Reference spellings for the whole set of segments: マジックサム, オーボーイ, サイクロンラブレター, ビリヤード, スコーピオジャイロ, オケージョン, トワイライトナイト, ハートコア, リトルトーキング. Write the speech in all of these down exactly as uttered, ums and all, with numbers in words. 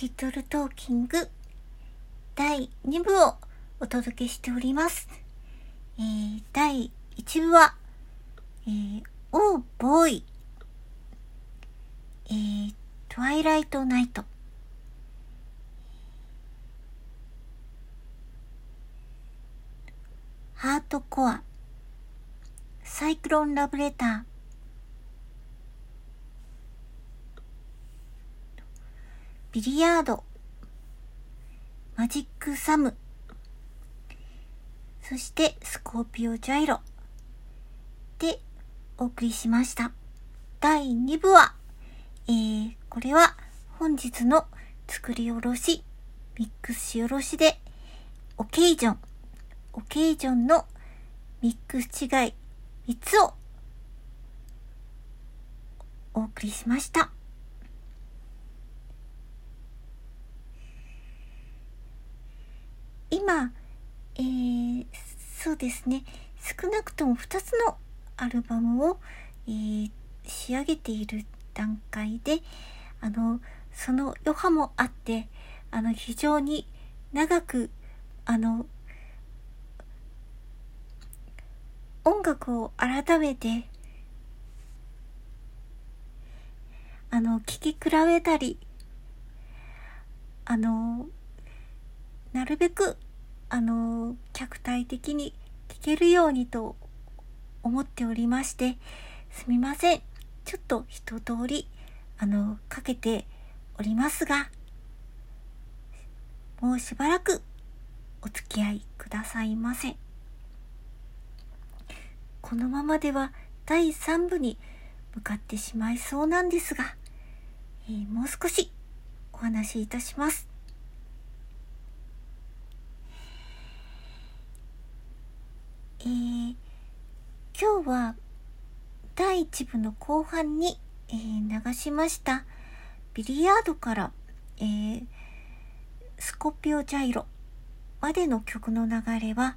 リトルトーキングだいに部をお届けしております。えー、だいいち部は、えー、オーボーイ、えー、トワイライトナイト、ハートコア、サイクロンラブレター、ビリヤード、マジックサム、そしてスコーピオジャイロでお送りしました。だいに部は、えー、これは本日の作りおろし、ミックスしおろしで、オケージョン、オケージョンのミックス違いみっつをお送りしました。今、えー、そうですね、少なくともふたつのアルバムを、えー、仕上げている段階で、あのその余波もあって、あの非常に長くあの音楽を改めてあの聴き比べたり、あのなるべくあの客体的に聴けるようにと思っておりまして、すみません、ちょっと一通りあのかけておりますが、もうしばらくお付き合いくださいませ。このままではだいさん部に向かってしまいそうなんですが、えー、もう少しお話しいたします。えー、今日はだいいち部の後半に、えー、流しましたビリヤードから、えー、スコピオジャイロまでの曲の流れは、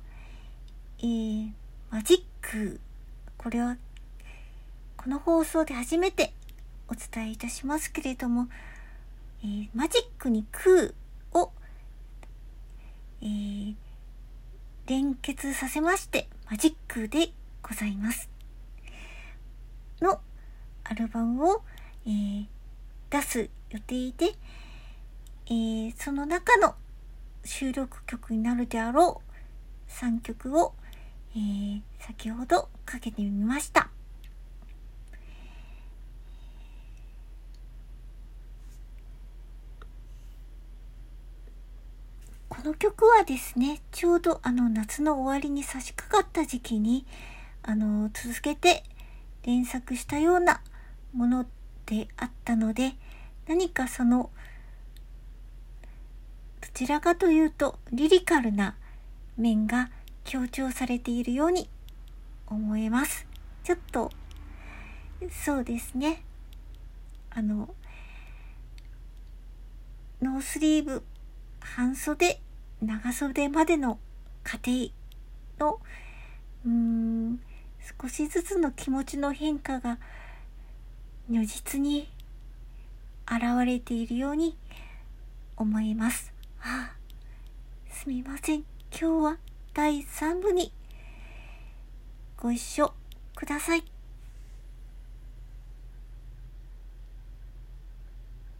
えー、マジック、これはこの放送で初めてお伝えいたしますけれども、えー、マジックにクーを、えー連結させましてマジックでございますのアルバムを、えー、出す予定で、えー、その中の収録曲になるであろうさんきょくを、えー、先ほどかけてみました。この曲はですね、ちょうどあの夏の終わりに差し掛かった時期にあの続けて連作したようなものであったので、何かそのどちらかというとリリカルな面が強調されているように思えます。ちょっとそうですね、あのノースリーブ、半袖長袖までの過程のうーん少しずつの気持ちの変化が如実に現れているように思います。はあ、すみません、今日はだいさん部にご一緒ください。